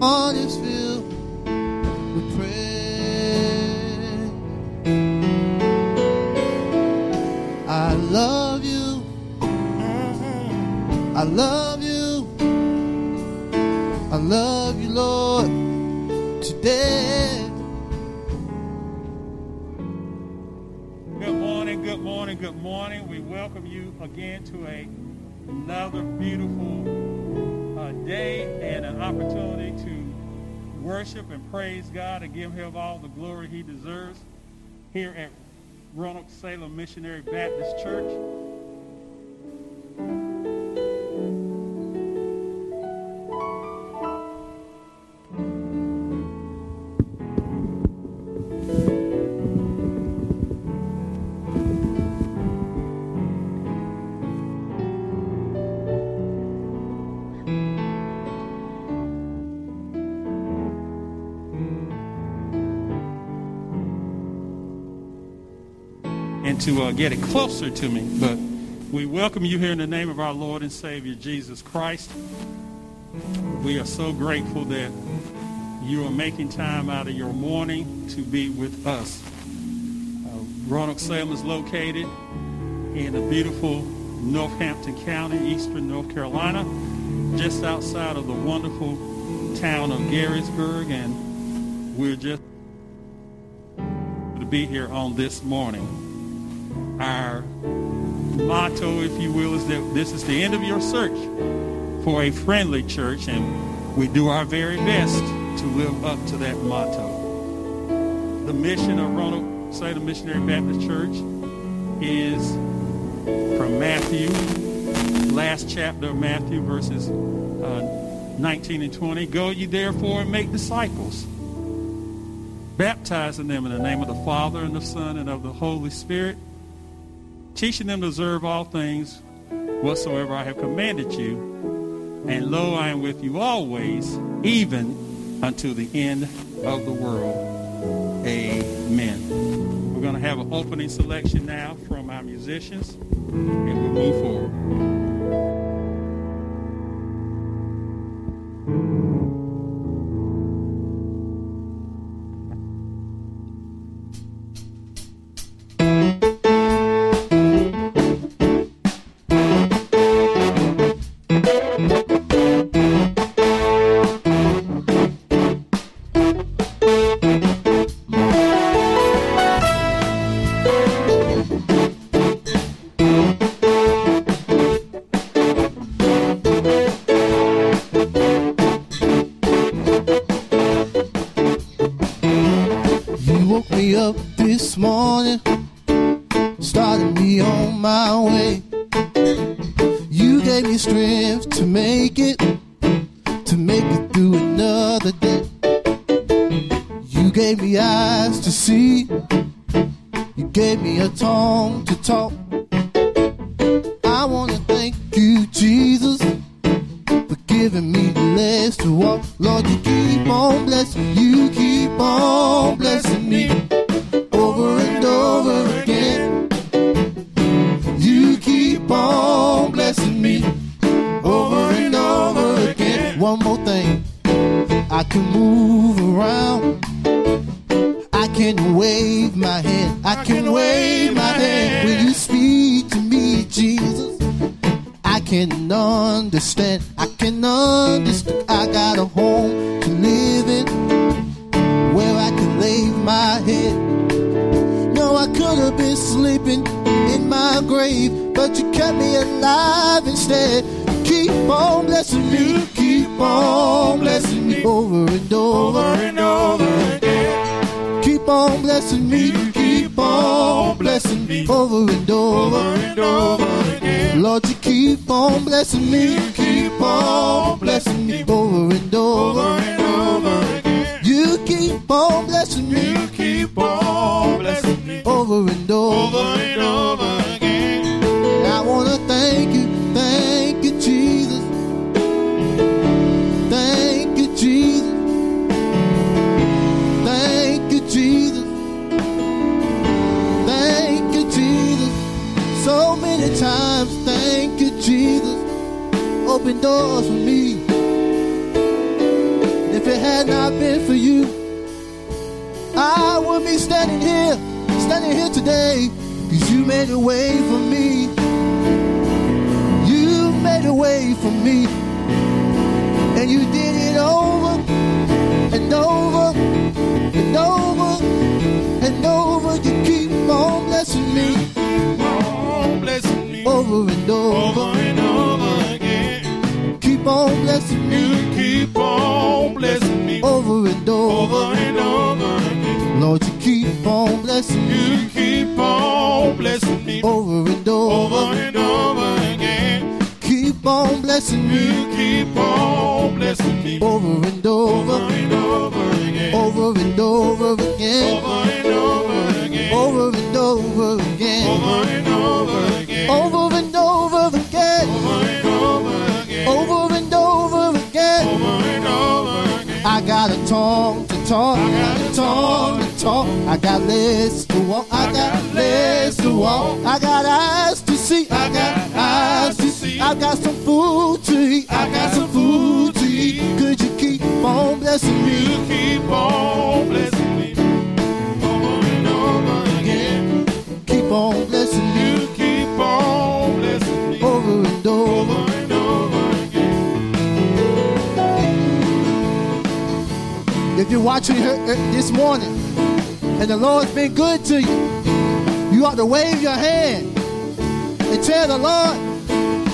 heart is filled with prayer. I love you. I love you. I love you, Lord, today. Good morning, good morning. We welcome you again to another beautiful day and an opportunity to worship and praise God and give him all the glory he deserves here at Roanoke Salem Missionary Baptist Church. To get it closer to me, but we welcome you here in the name of our Lord and Savior Jesus Christ. We are so grateful that you are making time out of your morning to be with us. Roanoke Salem is located in a beautiful Northampton County, eastern North Carolina, just outside of the wonderful town of Garysburg, and we're just to be here on this morning. Our motto, if you will, is that this is the end of your search for a friendly church, and we do our very best to live up to that motto. The mission of Roanoke Salem Missionary Baptist Church is from Matthew, last chapter of Matthew, verses 19 and 20. Go ye therefore and make disciples, baptizing them in the name of the Father and the Son and of the Holy Spirit, teaching them to observe all things whatsoever I have commanded you. And lo, I am with you always, even unto the end of the world. Amen. We're going to have an opening selection now from our musicians, and we'll move forward. If it had not been for you, I wouldn't be standing here today, because you made a way for me. You made a way for me, and you did it over and over and over and over. You keep on blessing me, keep on blessing me, over and over, over and over again. Keep on blessing me, you keep on blessing me, over and over, over and over again. Lord, you keep on blessing me, you keep on blessing me, over and over, over and over again. Keep on blessing me, you keep on blessing me, over and over, over and over again, over and over again, over and over again, over and over again, over and over again, over and over again, over and over again. I got a tongue to talk, I got a tongue to talk, I got legs to walk, I got legs to walk, I got eyes to see, I got eyes to see, I got some food to eat, I got some food to eat. Could you keep on blessing me? You keep on blessing me, over and over again. Keep on blessing me, you keep on blessing me, over and over, over and over again. If you're watching her this morning and the Lord's been good to you, you ought to wave your hand and tell the Lord,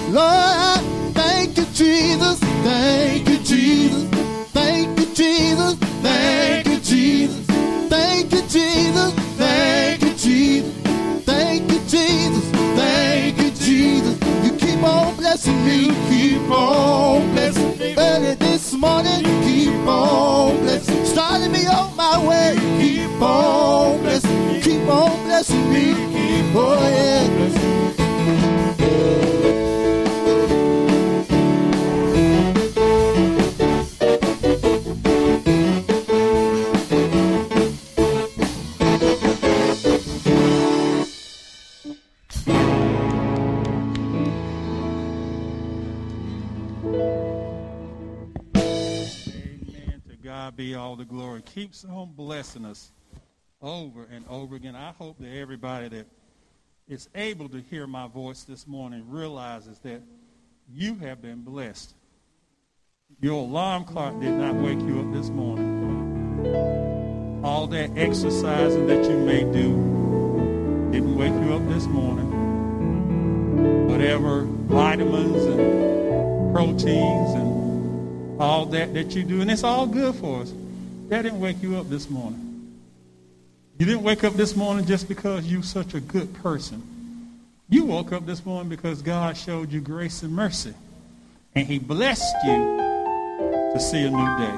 Lord, I thank you, Jesus, thank you, Jesus. Thank you, Jesus. Thank you, Jesus. Thank you, Jesus. Thank you, Jesus. Thank you, Jesus. Thank you, Jesus. You keep on blessing me. You keep on blessing me. Early this morning, you keep on blessing me. Starting me on my way. You keep on blessing me. Keep on blessing me. You keep on blessing me. Be all the glory. Keeps on blessing us over and over again. I hope that everybody that is able to hear my voice this morning realizes that you have been blessed. Your alarm clock did not wake you up this morning. All that exercising that you may do didn't wake you up this morning. Whatever vitamins and proteins and all that you do, and it's all good for us, that didn't wake you up this morning. You didn't wake up this morning just because you're such a good person. You woke up this morning because God showed you grace and mercy, and he blessed you to see a new day.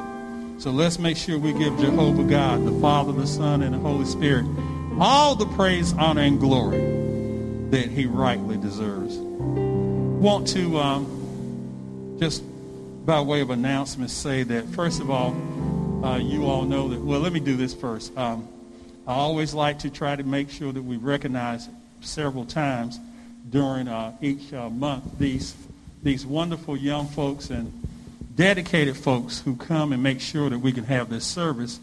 So let's make sure we give Jehovah God, the Father, the Son, and the Holy Spirit, all the praise, honor, and glory that he rightly deserves. Want to just by way of announcements, say that, first of all, you all know that, well, let me do this first. I always like to try to make sure that we recognize several times during each month these wonderful young folks and dedicated folks who come and make sure that we can have this service,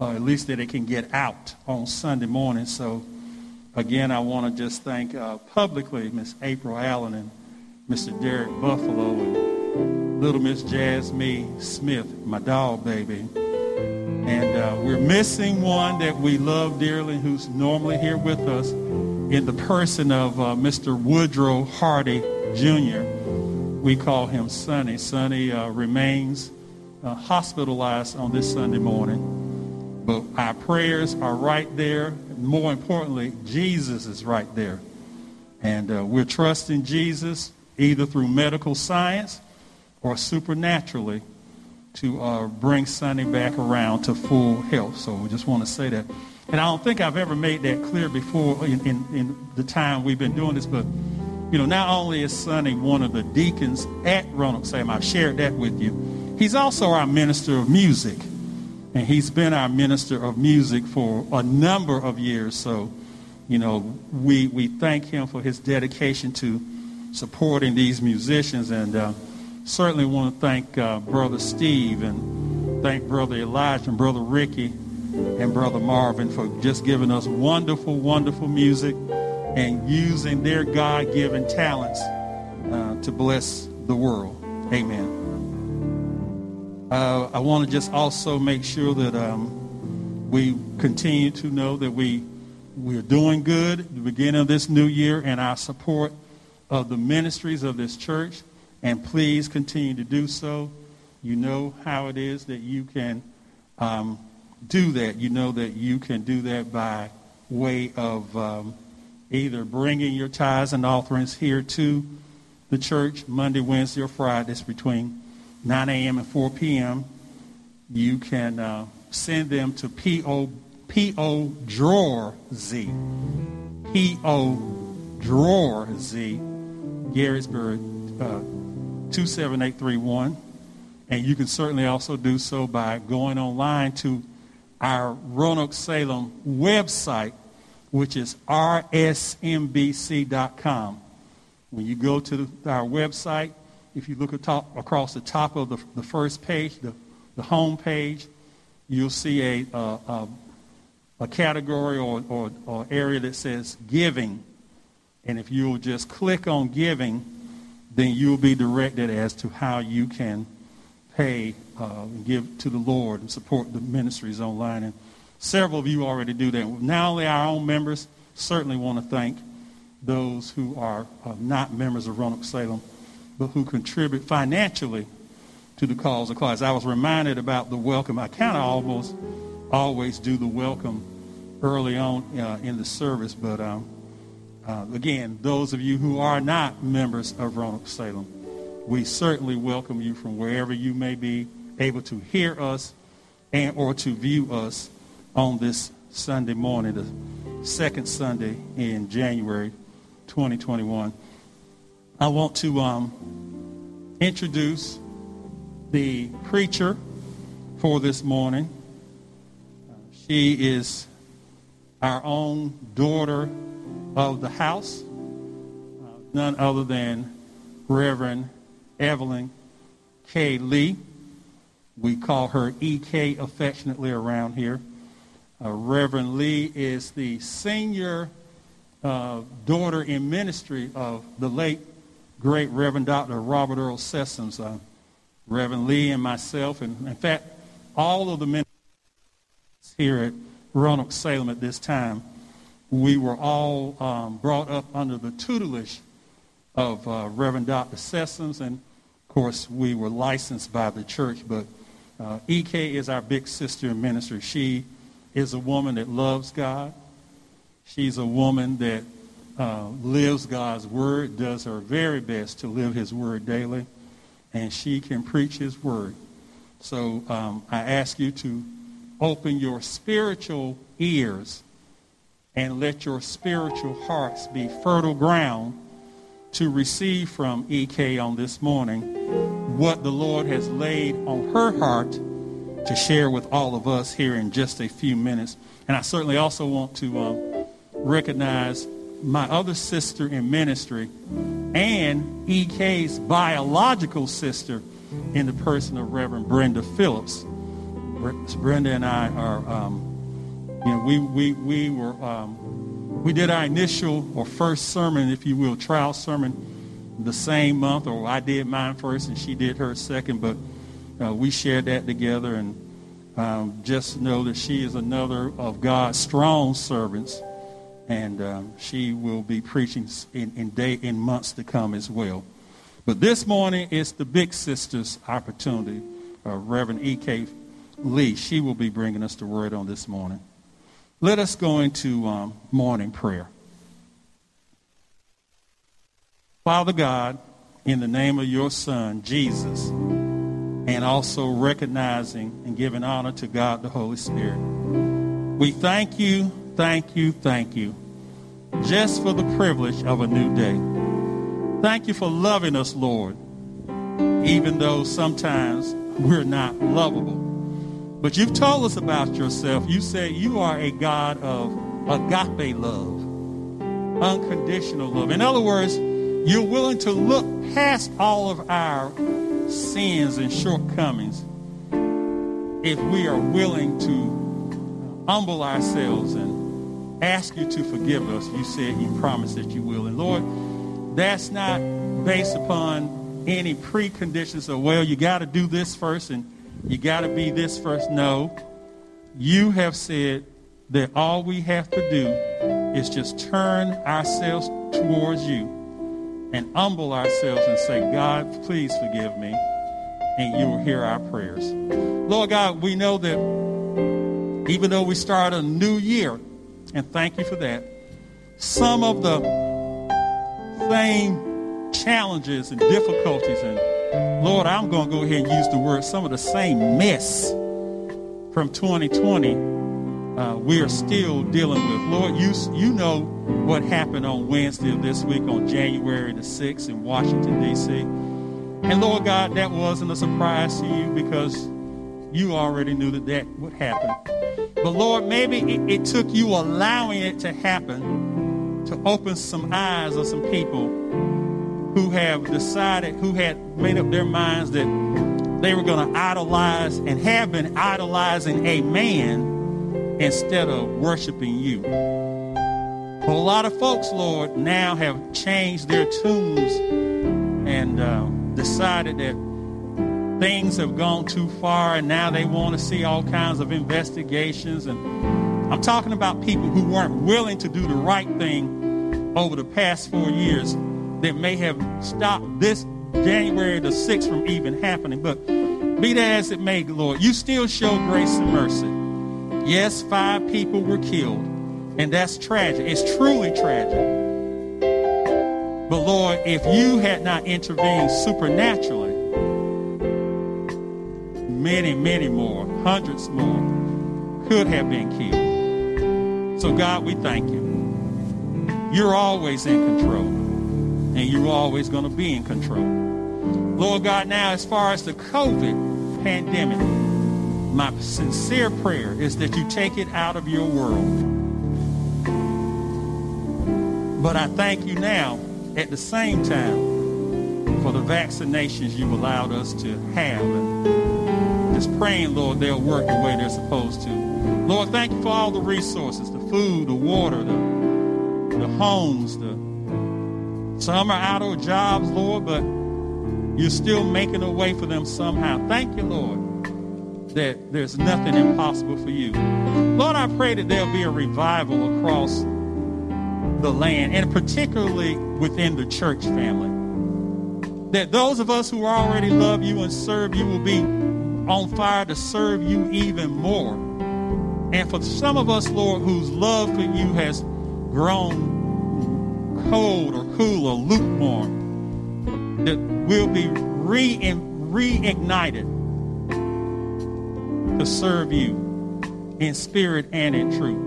at least that it can get out on Sunday morning. So, again, I want to just thank publicly Miss April Allen and Mr. Derek Buffalo and Little Miss Jasmine Smith, my dog baby. And we're missing one that we love dearly, who's normally here with us, in the person of Mr. Woodrow Hardy Jr. We call him Sonny. Sonny remains hospitalized on this Sunday morning. But our prayers are right there. More importantly, Jesus is right there. And we're trusting Jesus either through medical science or supernaturally to bring Sonny back around to full health. So we just want to say that. And I don't think I've ever made that clear before in the time we've been doing this, but, you know, not only is Sonny one of the deacons at Roanoke Salem, I've shared that with you, he's also our minister of music. And he's been our minister of music for a number of years. So, you know, we thank him for his dedication to supporting these musicians. And certainly want to thank Brother Steve and thank Brother Elijah and Brother Ricky and Brother Marvin for just giving us wonderful, wonderful music and using their God-given talents to bless the world. Amen. I want to just also make sure that we continue to know that we're doing good at the beginning of this new year and our support of the ministries of this church. And please continue to do so. You know how it is that you can do that. You know that you can do that by way of either bringing your tithes and offerings here to the church Monday, Wednesday, or Fridays between 9 a.m. and 4 p.m. You can send them to P.O. Drawer Z. P.O. Drawer Z, Garysburg, 27831. And you can certainly also do so by going online to our Roanoke Salem website, which is rsmbc.com. When you go to our website, if you look across the top of the first page, the home page, you'll see a category or area that says giving. And if you'll just click on giving, then you'll be directed as to how you can pay, give to the Lord and support the ministries online. And several of you already do that. Not only our own members, certainly want to thank those who are not members of Roanoke-Salem, but who contribute financially to the cause of Christ. I was reminded about the welcome. I kind of almost always do the welcome early on in the service, but again, those of you who are not members of Roanoke-Salem, we certainly welcome you from wherever you may be able to hear us and or to view us on this Sunday morning, the second Sunday in January 2021. I want to introduce the preacher for this morning. She is our own daughter of the house, none other than Reverend Evelyn K. Lee. We call her EK affectionately around here. Reverend Lee is the senior daughter in ministry of the late, great Reverend Dr. Robert Earl Sessions. Reverend Lee and myself, and in fact, all of the men here at Roanoke-Salem at this time, we were all brought up under the tutelage of Reverend Dr. Sessions, and of course we were licensed by the church, but EK is our big sister in ministry. She is a woman that loves God. She's a woman that lives God's word, does her very best to live his word daily, and she can preach his word. So I ask you to open your spiritual ears and let your spiritual hearts be fertile ground to receive from EK on this morning what the Lord has laid on her heart to share with all of us here in just a few minutes. And I certainly also want to recognize my other sister in ministry and EK's biological sister in the person of Reverend Brenda Phillips. Brenda and I are... we did our initial or first sermon, if you will, trial sermon the same month, or I did mine first and she did hers second, but we shared that together, and just know that she is another of God's strong servants, and she will be preaching in months to come as well. But this morning it's the big sister's opportunity, Reverend E.K. Lee. She will be bringing us the word on this morning. Let us go into morning prayer. Father God, in the name of your Son, Jesus, and also recognizing and giving honor to God the Holy Spirit, we thank you, just for the privilege of a new day. Thank you for loving us, Lord, even though sometimes we're not lovable. But you've told us about yourself. You say you are a God of agape love, unconditional love. In other words, you're willing to look past all of our sins and shortcomings if we are willing to humble ourselves and ask you to forgive us. You said you promised that you will. And Lord, that's not based upon any preconditions of, well, you got to do this first and you got to be this first. No, you have said that all we have to do is just turn ourselves towards you and humble ourselves and say, God, please forgive me, and you will hear our prayers. Lord God, we know that even though we start a new year, and thank you for that, some of the same challenges and difficulties, and Lord, I'm going to go ahead and use the word, some of the same mess from 2020, we are still dealing with. Lord, you know what happened on Wednesday of this week, on January the 6th in Washington, D.C. And Lord God, that wasn't a surprise to you because you already knew that would happen. But Lord, maybe it took you allowing it to happen to open some eyes of some people who have decided, who had made up their minds that they were going to idolize and have been idolizing a man instead of worshiping you. A lot of folks, Lord, now have changed their tunes and decided that things have gone too far, and now they want to see all kinds of investigations. And I'm talking about people who weren't willing to do the right thing over the past 4 years that may have stopped this January the 6th from even happening. But be that as it may, Lord, you still show grace and mercy. Yes, 5 people were killed, and that's tragic. It's truly tragic. But Lord, if you had not intervened supernaturally, many, many more, hundreds more, could have been killed. So God, we thank you. You're always in control, and you're always going to be in control. Lord God, now as far as the COVID pandemic, my sincere prayer is that you take it out of your world. But I thank you now at the same time for the vaccinations you've allowed us to have. And just praying, Lord, they'll work the way they're supposed to. Lord, thank you for all the resources, the food, the water, the homes. Some are out of jobs, Lord, but you're still making a way for them somehow. Thank you, Lord, that there's nothing impossible for you. Lord, I pray that there'll be a revival across the land, and particularly within the church family. That those of us who already love you and serve you will be on fire to serve you even more. And for some of us, Lord, whose love for you has grown cold or cool or lukewarm, that we'll be reignited to serve you in spirit and in truth,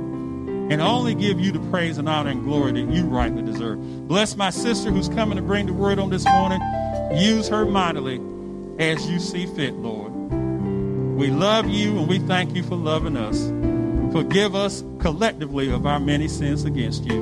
and only give you the praise and honor and glory that you rightly deserve. Bless my sister who's coming to bring the word on this morning. Use her mightily as you see fit, Lord. We love you, and we thank you for loving us. Forgive us collectively of our many sins against you.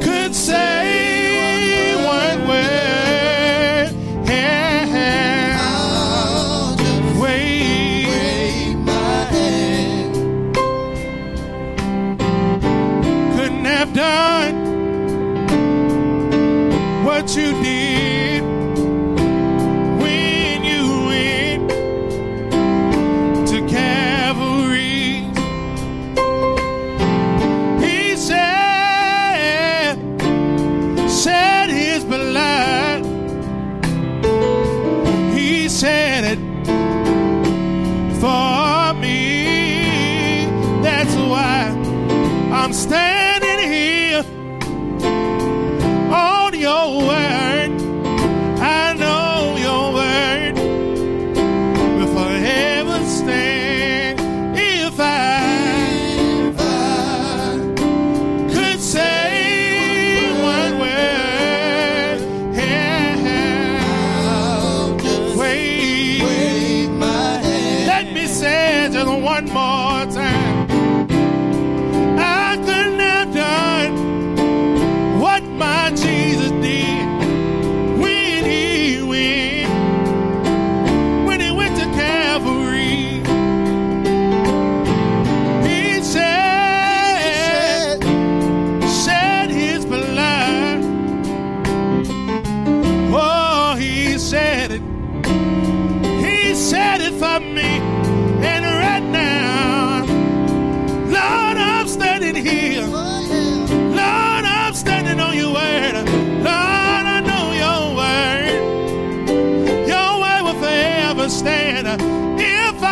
Could say have done, what you did when you went to Calvary. He said his blood, he said it for me. That's why I'm standing here on your word. I know your word will forever stand. If I could say one word, yeah, just wave my hand. Let me say it just one more time. My Jesus did when he went to Calvary. He shed his blood. Oh, he said it for me. And right now, Lord, I'm standing here. Lord, I'm standing on your word. Lord, I know your word. Your word will forever stand. If I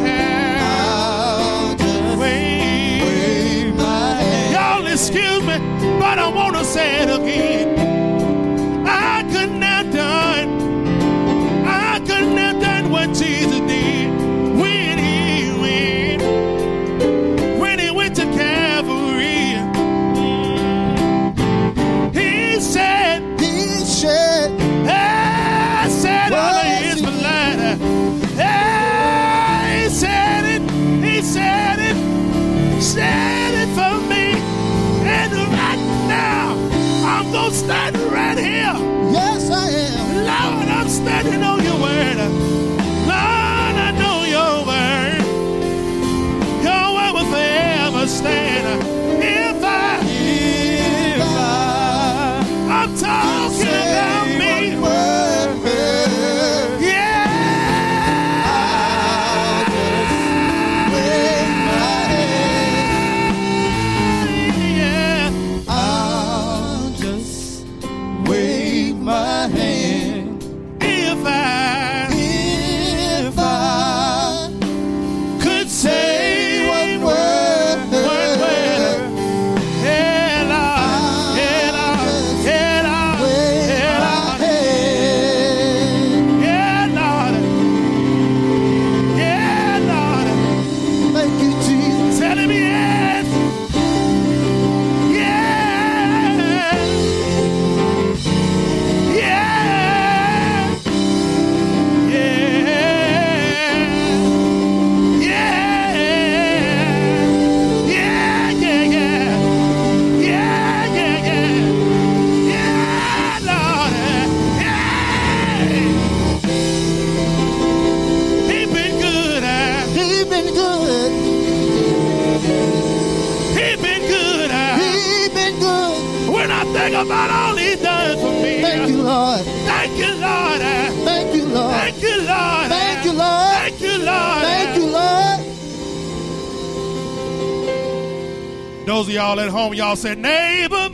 could say one word, yeah, I'll just wave my hand. Y'all excuse me, but I want to say it again. I could not done. I could not done what Jesus did when he went to Calvary. He said, I said all of his blood. He said it for me. And right now, I'm gonna stand right here. Yes, I am. Lord, I'm standing on your word. Lord, I know your word. Your word will forever stand. If I I'm talking about me. Yeah. I'll just wave my hand. If I could say one word, yeah, Lord, thank you, Jesus. Tell me yes, yeah, yeah. About all he done for me. Thank you, Lord. Thank you, Lord. Thank you, Lord. Thank you, Lord. Thank you, Lord. Thank you, Lord. Thank you, Lord. Those of y'all at home, y'all said, neighbor.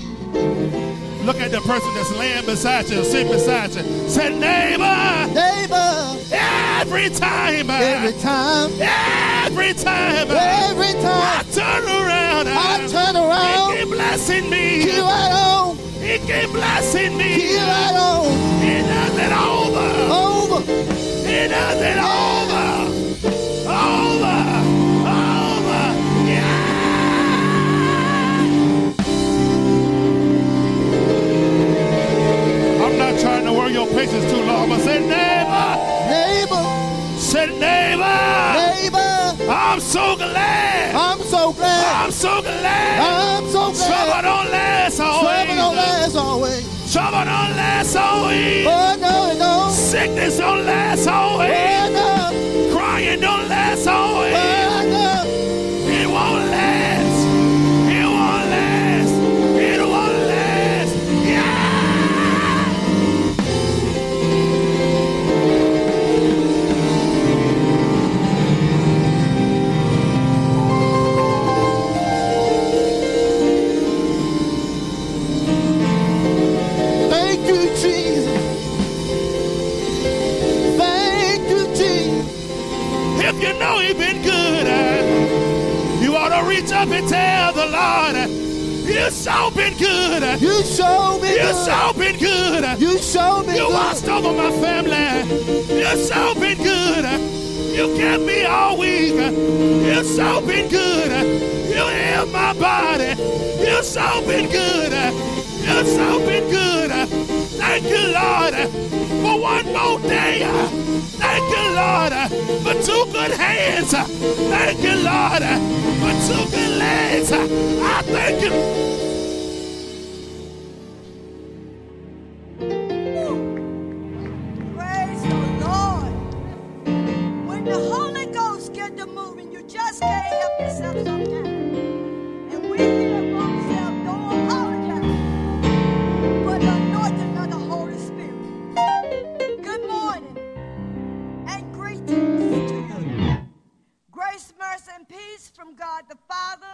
Look at the person that's laying beside you, sitting beside you. Say, neighbor. Neighbor. Every time. I turn around. He keep blessing me. Here I am. He keep blessing me. Here I am. He does it over. He does it over. Yeah. I'm not trying to wear your patience too long, but say neighbor. Say neighbor. I'm so glad. Trouble don't last always. Trouble don't last always. Oh, no, no. Sickness don't last always. Oh, no. Crying don't last always. Oh, no. It won't last. It won't last. It won't last. You know he's been good. You ought to reach up and tell the Lord, you so been good. You so been good. You so been good. You so been good. You watched over my family. You so been good. You kept me all week. You so been good. You healed my body. You so been good. You so been good. Thank you, Lord, for one more day. Thank you, Lord, for two good hands. Thank you, Lord, for two good legs. I thank you. Praise the Lord. When the Holy Ghost gets to moving, you just can't help yourself sometimes. And we here from self don't apologize for the anointing of the Holy Spirit. Good morning. Greetings to you. Grace, mercy, and peace from God the Father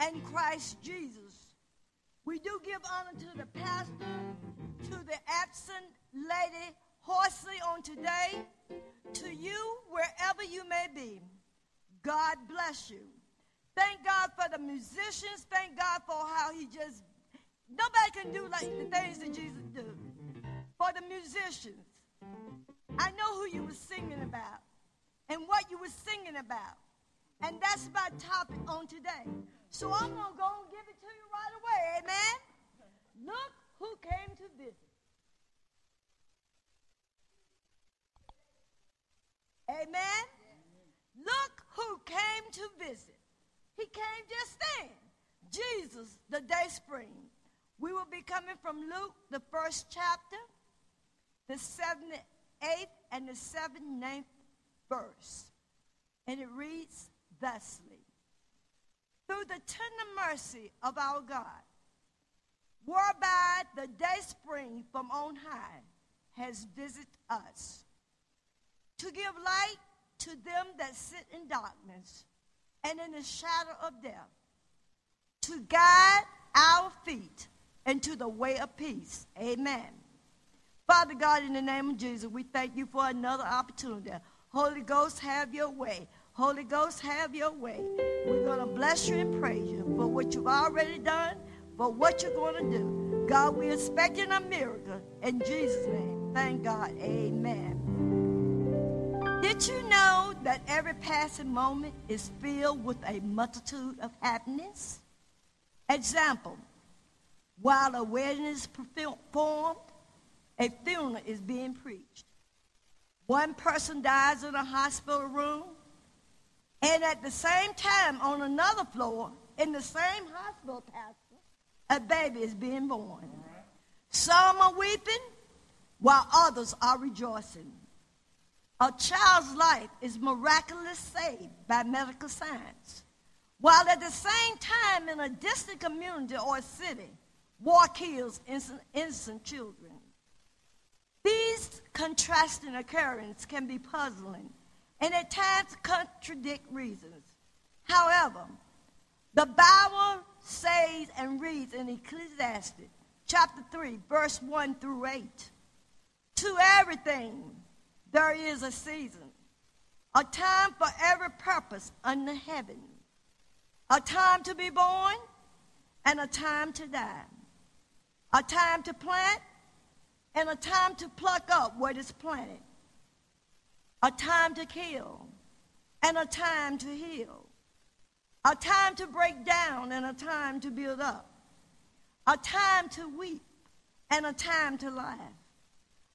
and Christ Jesus. We do give honor to the pastor, to the absent Lady Horsley on today, to you wherever you may be. God bless you. Thank God for the musicians. Thank God for how he just, nobody can do like the things that Jesus do. For the musicians. I know who you were singing about and what you were singing about. And that's my topic on today. So I'm going to go and give it to you right away, amen? Look who came to visit. Amen? Look who came to visit. He came just then. Jesus, the day spring. We will be coming from Luke, the 1st chapter, the 7th, 8th and the 7th, 9th verse. And it reads thusly. Through the tender mercy of our God, whereby the day spring from on high has visited us, to give light to them that sit in darkness and in the shadow of death, to guide our feet into the way of peace. Amen. Father God, in the name of Jesus, we thank you for another opportunity. Holy Ghost, have your way. Holy Ghost, have your way. We're going to bless you and praise you for what you've already done, for what you're going to do. God, we're expecting a miracle. In Jesus' name, thank God. Amen. Did you know that every passing moment is filled with a multitude of happiness? Example, while a wedding is performed, a funeral is being preached. One person dies in a hospital room, and at the same time on another floor, in the same hospital, pastor, a baby is being born. Some are weeping, while others are rejoicing. A child's life is miraculously saved by medical science, while at the same time in a distant community or city, war kills innocent children. These contrasting occurrences can be puzzling and at times contradict reasons. However, the Bible says and reads in Ecclesiastes chapter 3, verse 1 through 8, to everything there is a season, a time for every purpose under heaven, a time to be born and a time to die, a time to plant, and a time to pluck up what is planted, a time to kill, and a time to heal, a time to break down, and a time to build up, a time to weep, and a time to laugh,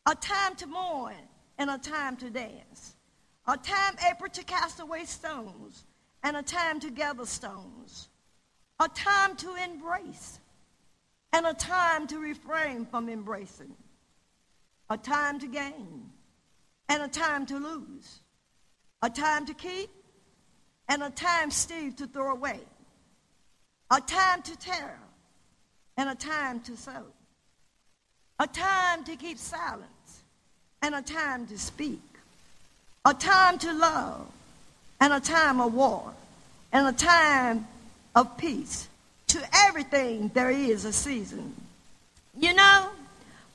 a time to mourn, and a time to dance, a time able to cast away stones, and a time to gather stones, a time to embrace, and a time to refrain from embracing, a time to gain, and a time to lose, a time to keep, and a time, Steve, to throw away, a time to tear, and a time to sow, a time to keep silence, and a time to speak, a time to love, and a time of war, and a time of peace. To everything there is a season. You know,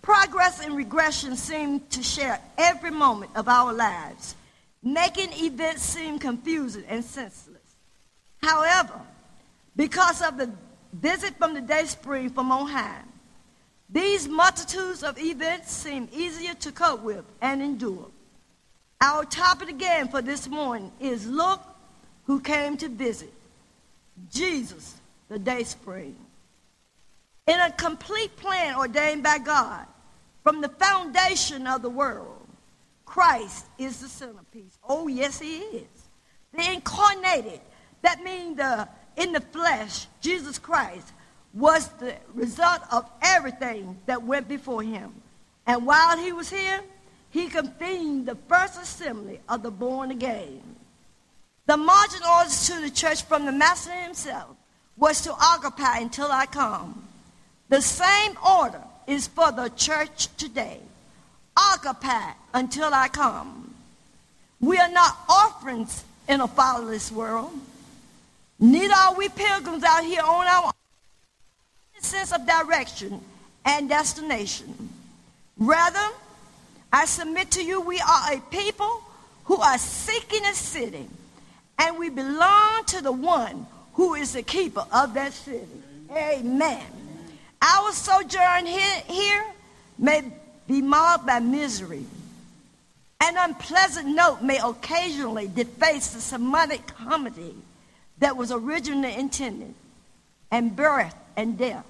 progress and regression seem to share every moment of our lives, making events seem confusing and senseless. However, because of the visit from the day spring from on high, these multitudes of events seem easier to cope with and endure. Our topic again for this morning is Look Who Came to Visit, Jesus, the day spring. In a complete plan ordained by God, from the foundation of the world, Christ is the centerpiece. Oh, yes, he is. The incarnated, that means in the flesh, Jesus Christ, was the result of everything that went before him. And while he was here, he convened the first assembly of the born again. The marching orders to the church from the master himself was to occupy until I come. The same order is for the church today. Occupy until I come. We are not orphans in a fatherless world. Neither are we pilgrims out here on our own. Sense of direction and destination. Rather, I submit to you, we are a people who are seeking a city, and we belong to the one who is the keeper of that city. Amen. Amen. Our sojourn here may be marred by misery. An unpleasant note may occasionally deface the Semitic comedy that was originally intended, and birth and death,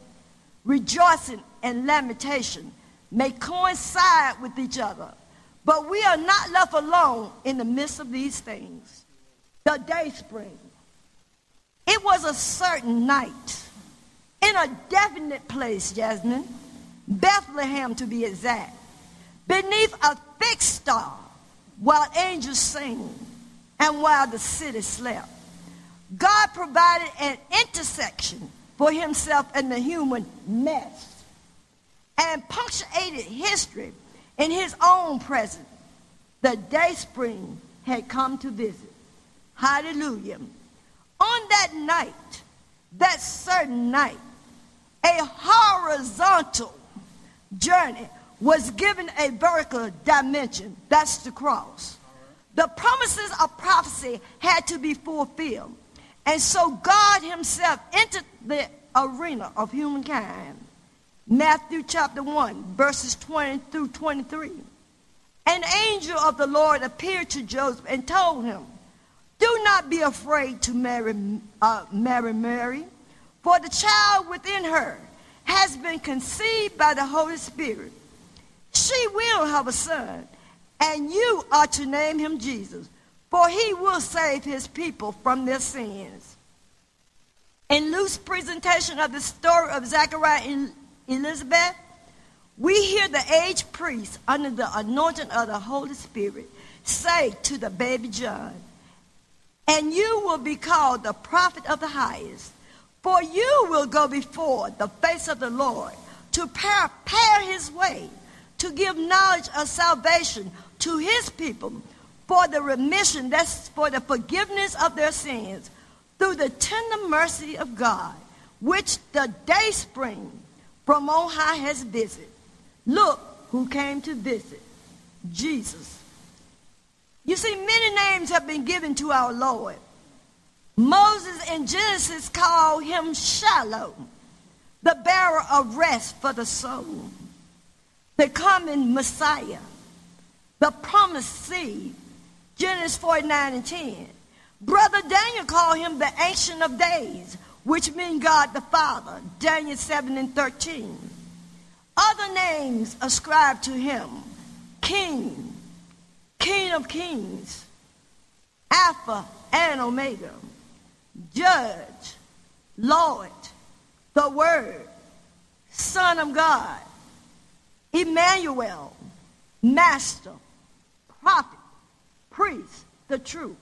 rejoicing and lamentation may coincide with each other, but we are not left alone in the midst of these things. The day spring. It was a certain night, in a definite place, Jasmine, Bethlehem to be exact, beneath a fixed star, while angels sang and while the city slept. God provided an intersection for himself and the human mess, and punctuated history in his own presence. The day spring had come to visit. Hallelujah. On that night, that certain night, a horizontal journey was given a vertical dimension. That's the cross. The promises of prophecy had to be fulfilled. And so God himself entered the arena of humankind. Matthew chapter 1, verses 20 through 23. An angel of the Lord appeared to Joseph and told him, "Do not be afraid to marry Mary, for the child within her has been conceived by the Holy Spirit. She will have a son, and you are to name him Jesus, for he will save his people from their sins." In Luke's presentation of the story of Zechariah and Elizabeth, we hear the aged priest under the anointing of the Holy Spirit say to the baby John, "And you will be called the prophet of the highest, for you will go before the face of the Lord to prepare his way, to give knowledge of salvation to his people for the remission, that's for the forgiveness of their sins, through the tender mercy of God, which the day spring from on high has visited." Look who came to visit, Jesus. You see, many names have been given to our Lord. Moses in Genesis called him Shiloh, the bearer of rest for the soul, the coming Messiah, the promised seed, Genesis 49:10. Brother Daniel called him the Ancient of Days, which means God the Father, Daniel 7:13. Other names ascribed to him, King, King of Kings, Alpha and Omega, Judge, Lord, the Word, Son of God, Emmanuel, Master, Prophet, Priest, the Truth.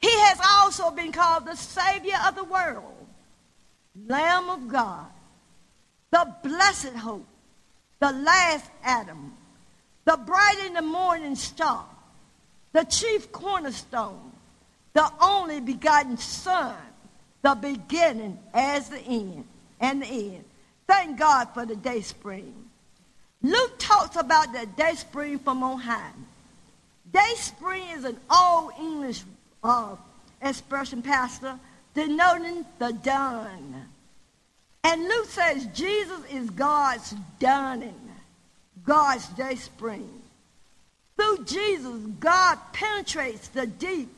He has also been called the Savior of the world, Lamb of God, the Blessed Hope, the Last Adam, the Bright and the Morning Star, the Chief Cornerstone, the Only Begotten Son, the Beginning as the End, and the End. Thank God for the day spring. Luke talks about the day spring from on high. Day spring is an old English expression, Pastor, denoting the dawn. And Luke says Jesus is God's dawning, God's day spring. Through Jesus, God penetrates the deep,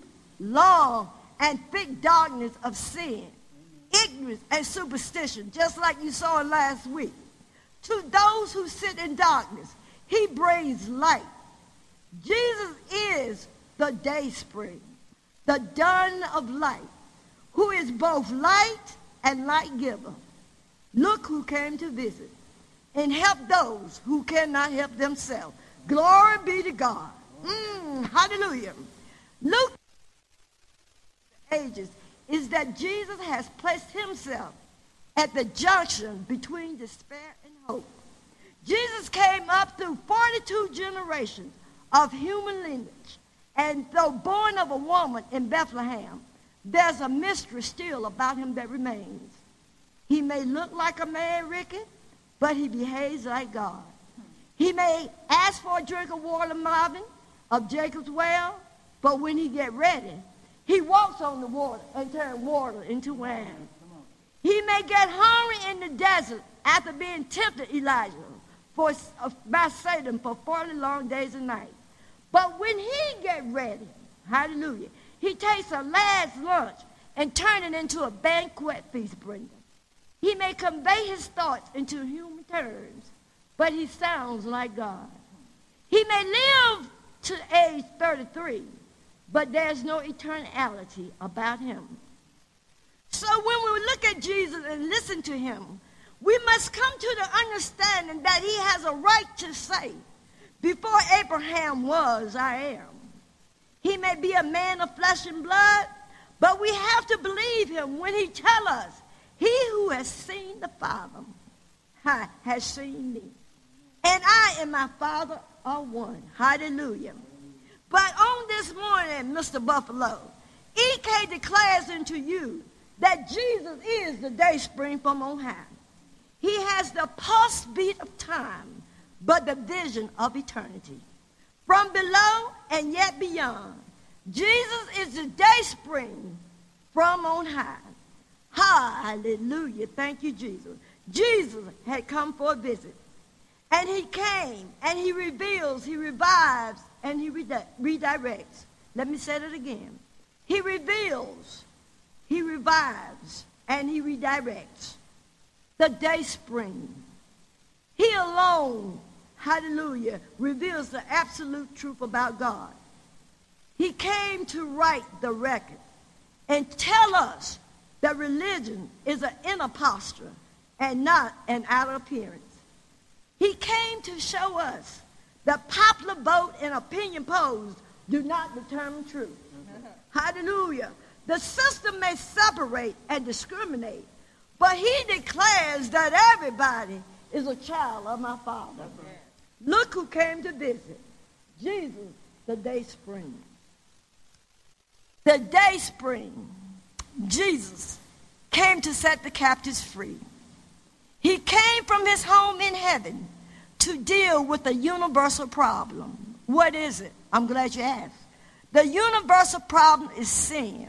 long, and thick darkness of sin, ignorance, and superstition, just like you saw last week. To those who sit in darkness, he brings light. Jesus is the day spring, the dawn of light, who is both light and light giver. Look who came to visit and help those who cannot help themselves. Glory be to God. Hallelujah. Luke ages is that Jesus has placed himself at the junction between despair and hope. Jesus came up through 42 generations of human lineage. And though born of a woman in Bethlehem, there's a mystery still about him that remains. He may look like a man, Ricky, but he behaves like God. He may ask for a drink of water, Marvin, of Jacob's well, but when he gets ready, he walks on the water and turns water into wine. He may get hungry in the desert after being tempted, Elijah, by Satan for 40 long days and nights. But when he gets ready, hallelujah, he takes a last lunch and turns it into a banquet feast, Brenda. He may convey his thoughts into human terms, but he sounds like God. He may live to age 33, but there's no eternality about him. So when we look at Jesus and listen to him, we must come to the understanding that he has a right to say, before Abraham was, I am. He may be a man of flesh and blood, but we have to believe him when he tells us, he who has seen the Father has seen me. And I and my Father are one. Hallelujah. But on this morning, Mr. Buffalo, EK declares unto you that Jesus is the day spring from on high. He has the pulse beat of time, but the vision of eternity. From below and yet beyond, Jesus is the day spring from on high. Hallelujah. Thank you, Jesus. Jesus had come for a visit. And he came, and he reveals, he revives, and he redirects. Let me say that again. He reveals, he revives, and he redirects. The day spring. He alone, hallelujah, reveals the absolute truth about God. He came to right the record and tell us that religion is an inner posture and not an outer appearance. He came to show us that popular vote and opinion polls do not determine truth. Hallelujah. The system may separate and discriminate, but he declares that everybody is a child of my Father. Amen. Look who came to visit. Jesus, the day spring. The day spring. Jesus came to set the captives free. He came from his home in heaven to deal with a universal problem. What is it? I'm glad you asked. The universal problem is sin.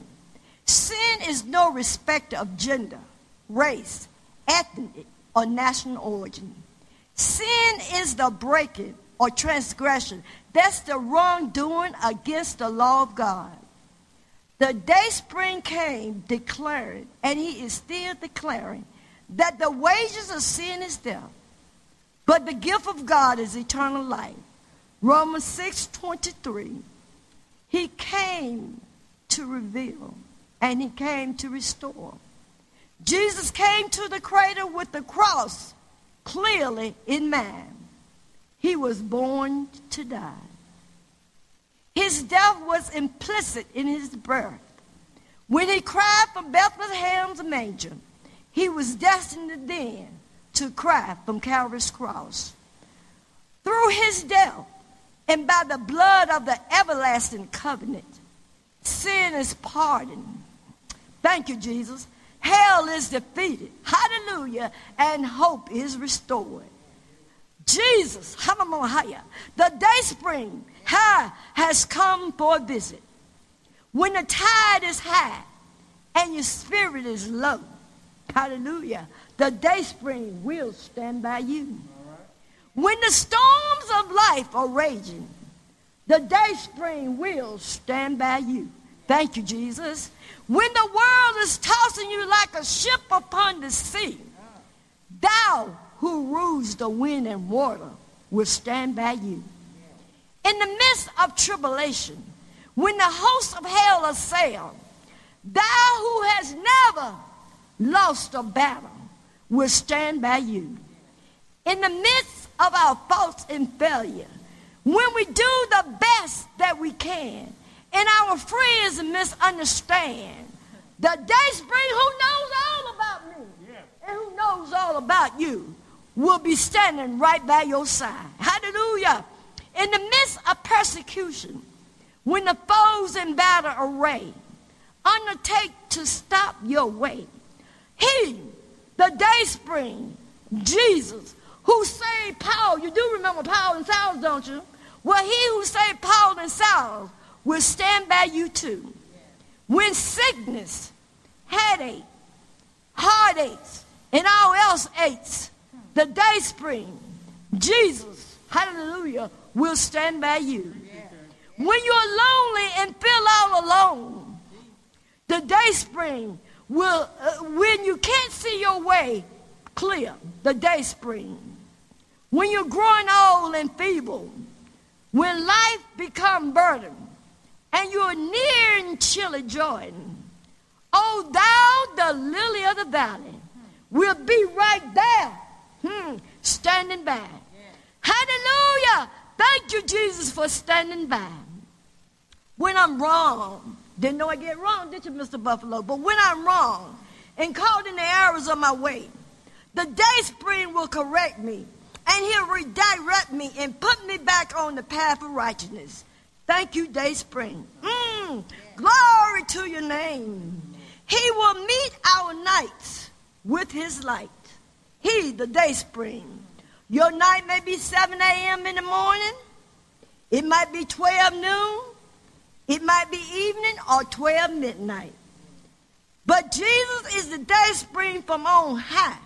Sin is no respecter of gender, race, ethnic, or national origin. Sin is the breaking or transgression. That's the wrongdoing against the law of God. The day spring came declaring, and he is still declaring, that the wages of sin is death, but the gift of God is eternal life. Romans 6:23. He came to reveal, and he came to restore. Jesus came to the cradle with the cross clearly in mind. He was born to die. His death was implicit in his birth. When he cried from Bethlehem's manger, he was destined then to cry from Calvary's cross. Through his death and by the blood of the everlasting covenant, sin is pardoned. Thank you, Jesus. Hell is defeated. Hallelujah. And hope is restored. Jesus, hallelujah, the day spring has come for a visit. When the tide is high and your spirit is low, hallelujah, the day spring will stand by you. When the storms of life are raging, the day spring will stand by you. Thank you, Jesus. When the world is tossing you like a ship upon the sea, thou who rules the wind and water will stand by you. In the midst of tribulation, when the hosts of hell assail, thou who has never lost a battle will stand by you. In the midst of our faults and failure, when we do the best that we can, and our friends misunderstand, the day spring who knows all about me and who knows all about you will be standing right by your side. Hallelujah. In the midst of persecution, when the foes in battle array undertake to stop your way, he, the day spring, Jesus, who saved Paul. You do remember Paul and Silas, don't you? Well, he who saved Paul and Silas will stand by you too. When sickness, headache, heartaches, and all else aches, the day spring, Jesus, hallelujah, will stand by you. When you are lonely and feel all alone, the day spring will, when you can't see your way clear, the day spring. When you're growing old and feeble, when life becomes burden, and you are near and chilly Jordan, oh, thou, the lily of the valley, will be right there, standing by. Hallelujah. Thank you, Jesus, for standing by. When I'm wrong, didn't know I get wrong, did you, Mr. Buffalo? But when I'm wrong and caught in the errors of my way, the day spring will correct me, and he'll redirect me and put me back on the path of righteousness. Thank you, day spring. Glory to your name. He will meet our nights with his light. He, the day spring. Your night may be 7 a.m. in the morning. It might be 12 noon. It might be evening or 12 midnight. But Jesus is the day spring from on high,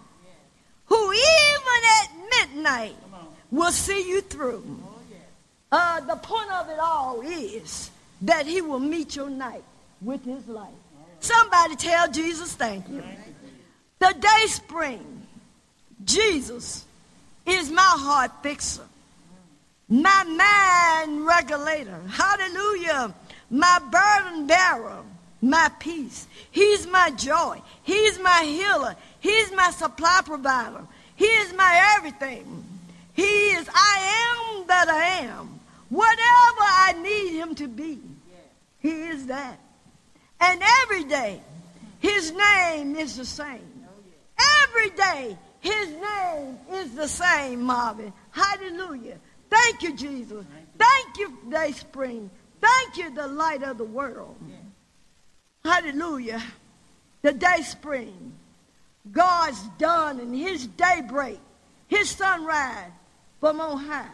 who even at midnight will see you through. The point of it all is that he will meet your night with his light. Somebody tell Jesus thank you. The day spring, Jesus is my heart fixer, my mind regulator, hallelujah, my burden bearer, my peace. He's my joy. He's my healer. He's my supply provider. He is my everything. He is I am that I am. Whatever I need him to be, he is that. And every day, his name is the same. Every day, his name is the same, Marvin. Hallelujah. Thank you, Jesus. Thank you, day spring. Thank you, the light of the world. Hallelujah. The day spring. God's done in his daybreak, his sunrise from on high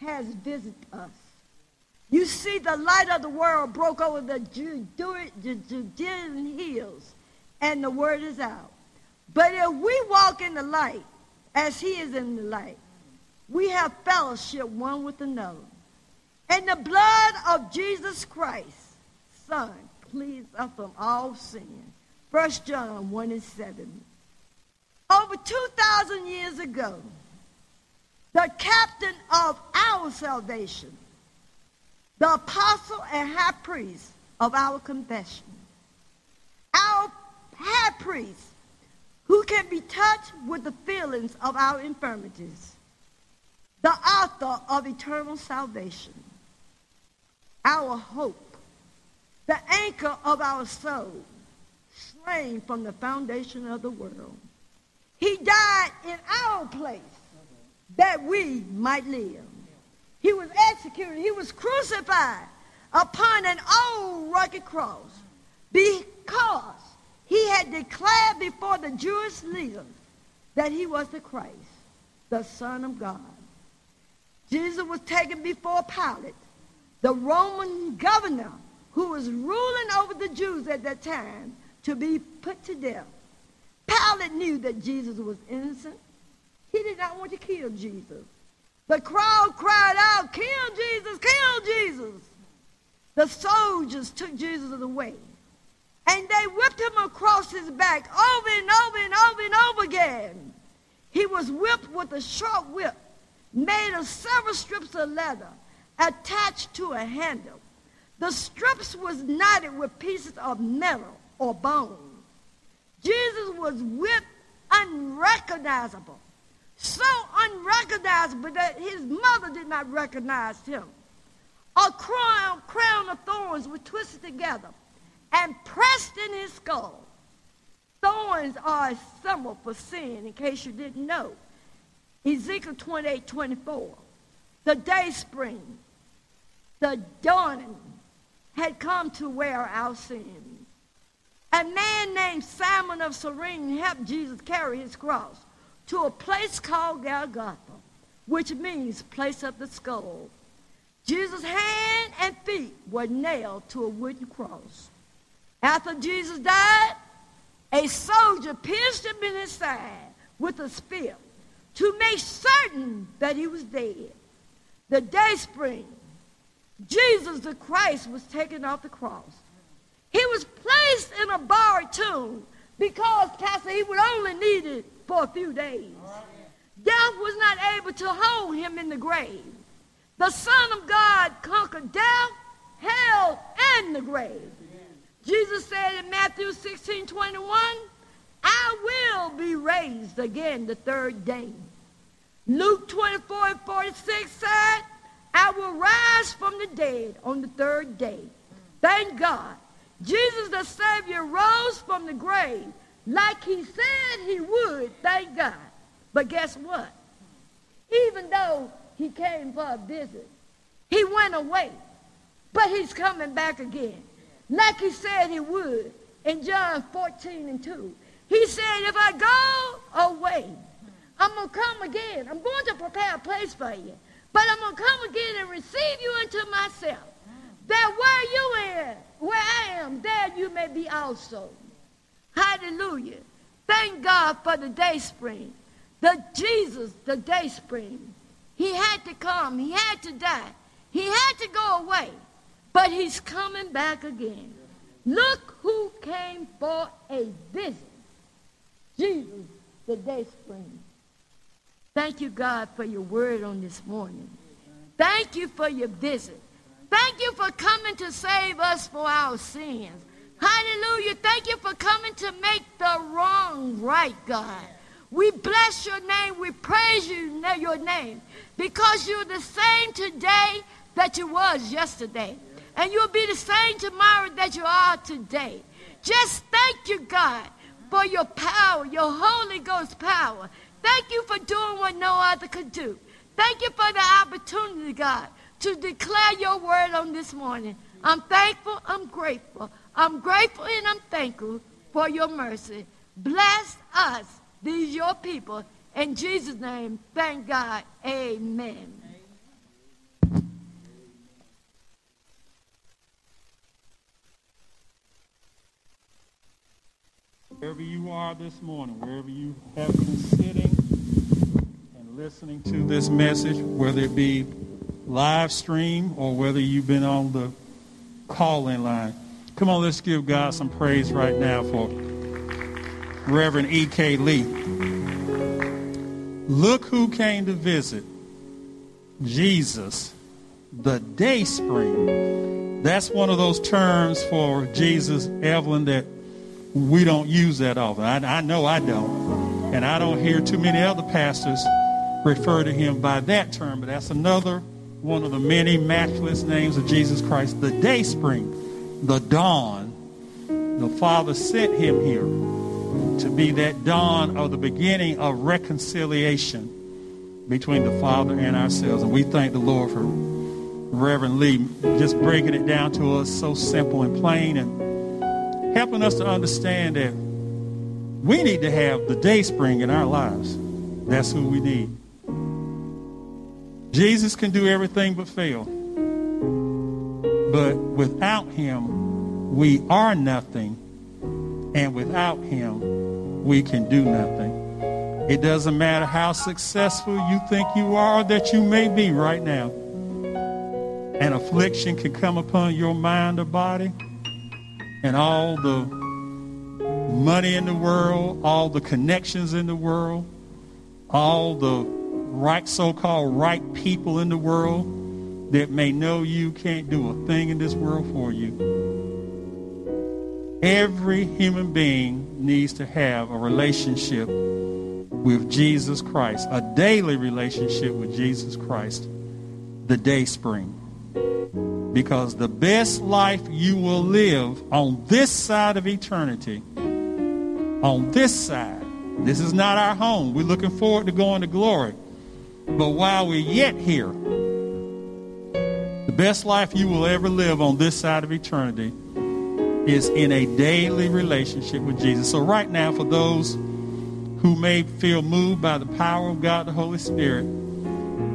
has visited us. You see, the light of the world broke over the Judean hills, and the word is out. But if we walk in the light, as he is in the light, we have fellowship one with another. And the blood of Jesus Christ, Son, cleanses us from all sin. 1 John 1:7. Over 2,000 years ago, the captain of our salvation, the apostle and high priest of our confession, our high priest who can be touched with the feelings of our infirmities, the author of eternal salvation, our hope, the anchor of our soul, slain from the foundation of the world. He died in our place that we might live. He was executed. He was crucified upon an old rugged cross because he had declared before the Jewish leaders that he was the Christ, the Son of God. Jesus was taken before Pilate, the Roman governor who was ruling over the Jews at that time, to be put to death. Pilate knew that Jesus was innocent. He did not want to kill Jesus. The crowd cried out, "Kill Jesus! Kill Jesus!" The soldiers took Jesus away, and they whipped him across his back over and over and over and over again. He was whipped with a short whip made of several strips of leather attached to a handle. The strips was knotted with pieces of metal or bone. Jesus was whipped unrecognizable, so unrecognizable that his mother did not recognize him. A crown of thorns was twisted together and pressed in his skull. Thorns are a symbol for sin, in case you didn't know. Ezekiel 28:24, the day spring, the dawning had come to wear our sin. A man named Simon of Cyrene helped Jesus carry his cross to a place called Golgotha, which means place of the skull. Jesus' hand and feet were nailed to a wooden cross. After Jesus died, a soldier pierced him in his side with a spear to make certain that he was dead. The day spring, Jesus the Christ was taken off the cross. He was placed in a borrowed tomb because, Pastor, he would only need it for a few days. Death was not able to hold him in the grave. The Son of God conquered death, hell, and the grave. Amen. Jesus said in Matthew 16:21, "I will be raised again the third day." Luke 24:46 said, "I will rise from the dead on the third day." Thank God, Jesus the Savior rose from the grave like he said he would, thank God. But guess what? Even though he came for a visit, he went away, but he's coming back again like he said he would in John 14:2. He said, "If I go away, I'm going to come again. I'm going to prepare a place for you, but I'm going to come again and receive you into myself, that where I am, there you may be also." Hallelujah. Thank God for the day spring. The day spring. He had to come. He had to die. He had to go away. But he's coming back again. Look who came for a visit. Jesus, the day spring. Thank you, God, for your word on this morning. Thank you for your visit. Thank you for coming to save us for our sins. Hallelujah. Thank you for coming to make the wrong right, God. We bless your name. We praise you, your name, because you're the same today that you was yesterday. And you'll be the same tomorrow that you are today. Just thank you, God, for your power, your Holy Ghost power. Thank you for doing what no other could do. Thank you for the opportunity, God, to declare your word on this morning. I'm thankful, I'm grateful. I'm grateful and I'm thankful for your mercy. Bless us, these your people. In Jesus' name, thank God. Amen. Wherever you are this morning, wherever you have been sitting and listening to this message, whether it be live stream or whether you've been on the call-in line. Come on, let's give God some praise right now for Reverend E.K. Lee. Look who came to visit. Jesus, the day spring. That's one of those terms for Jesus, Evelyn, that We don't use that often. I know I don't. And I don't hear too many other pastors refer to him by that term, but that's another one of the many matchless names of Jesus Christ, the day spring, the dawn. The Father sent him here to be that dawn of the beginning of reconciliation between the Father and ourselves. And we thank the Lord for Reverend Lee just breaking it down to us so simple and plain and helping us to understand that we need to have the day spring in our lives. That's who we need. Jesus can do everything but fail. But without him, we are nothing. And without him, we can do nothing. It doesn't matter how successful you think you are or that you may be right now. An affliction can come upon your mind or body, and all the money in the world, all the connections in the world, all the right, so-called right people in the world that may know you can't do a thing in this world for you. Every human being needs to have a relationship with Jesus Christ, a daily relationship with Jesus Christ, the day spring. Because the best life you will live on this side of eternity, on this side, this is not our home. We're looking forward to going to glory. But while we're yet here, the best life you will ever live on this side of eternity is in a daily relationship with Jesus. So right now, for those who may feel moved by the power of God, the Holy Spirit,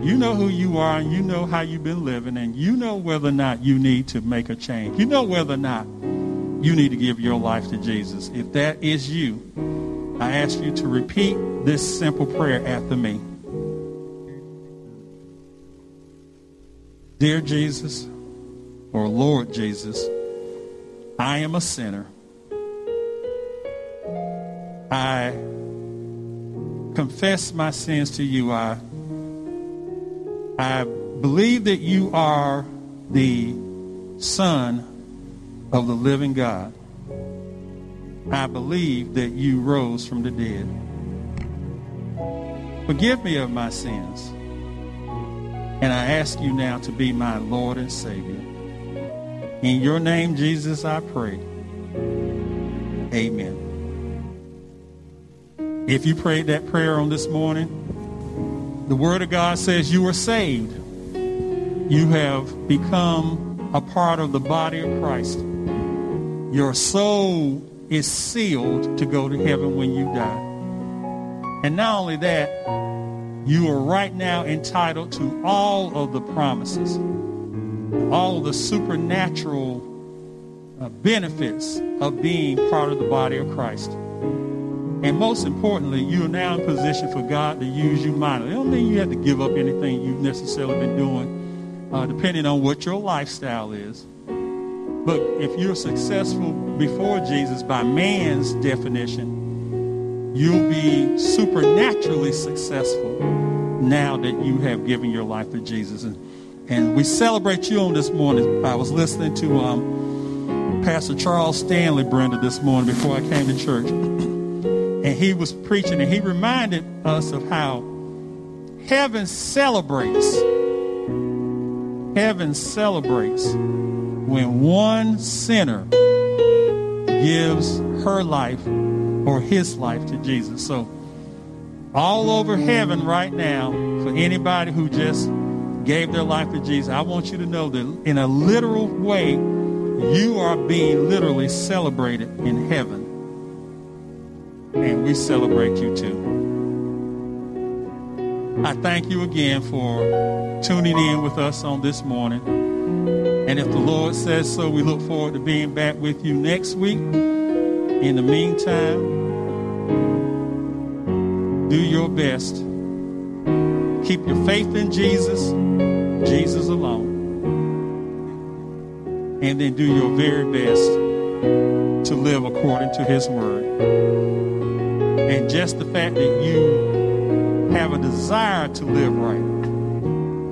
you know who you are, and you know how you've been living, and you know whether or not you need to make a change. You know whether or not you need to give your life to Jesus. If that is you, I ask you to repeat this simple prayer after me. Dear Jesus, or Lord Jesus, I am a sinner. I confess my sins to you. I believe that you are the Son of the living God. I believe that you rose from the dead. Forgive me of my sins. And I ask you now to be my Lord and Savior. In your name, Jesus, I pray. Amen. If you prayed that prayer on this morning, the Word of God says you are saved. You have become a part of the body of Christ. Your soul is sealed to go to heaven when you die. And not only that, you are right now entitled to all of the promises, all the supernatural benefits of being part of the body of Christ. And most importantly, you are now in position for God to use you mightily. It don't mean you have to give up anything you've necessarily been doing, depending on what your lifestyle is. But if you're successful before Jesus by man's definition, you'll be supernaturally successful now that you have given your life to Jesus. And we celebrate you on this morning. I was listening to Pastor Charles Stanley, Brenda, this morning before I came to church. And he was preaching, and he reminded us of how heaven celebrates. Heaven celebrates when one sinner gives her life or his life to Jesus. So all over heaven right now, for anybody who just gave their life to Jesus, I want you to know that in a literal way, you are being literally celebrated in heaven. And we celebrate you too. I thank you again for tuning in with us on this morning. And if the Lord says so, we look forward to being back with you next week. In the meantime, do your best. Keep your faith in Jesus, Jesus alone. And then do your very best to live according to his word. And just the fact that you have a desire to live right,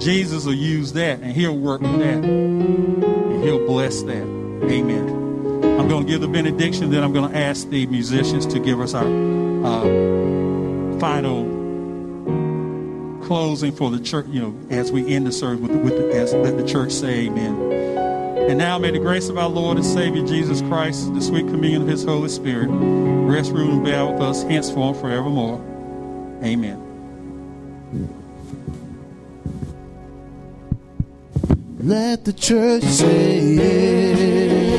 Jesus will use that, and he'll work with that, and he'll bless that. Amen. going to give the benediction. Then I'm going to ask the musicians to give us our final closing for the church, you know, as we end the service let the church say amen. And now may the grace of our Lord and Savior Jesus Christ, the sweet communion of his Holy Spirit, rest, rule, and bear with us henceforth forevermore. Amen. Let the church say amen.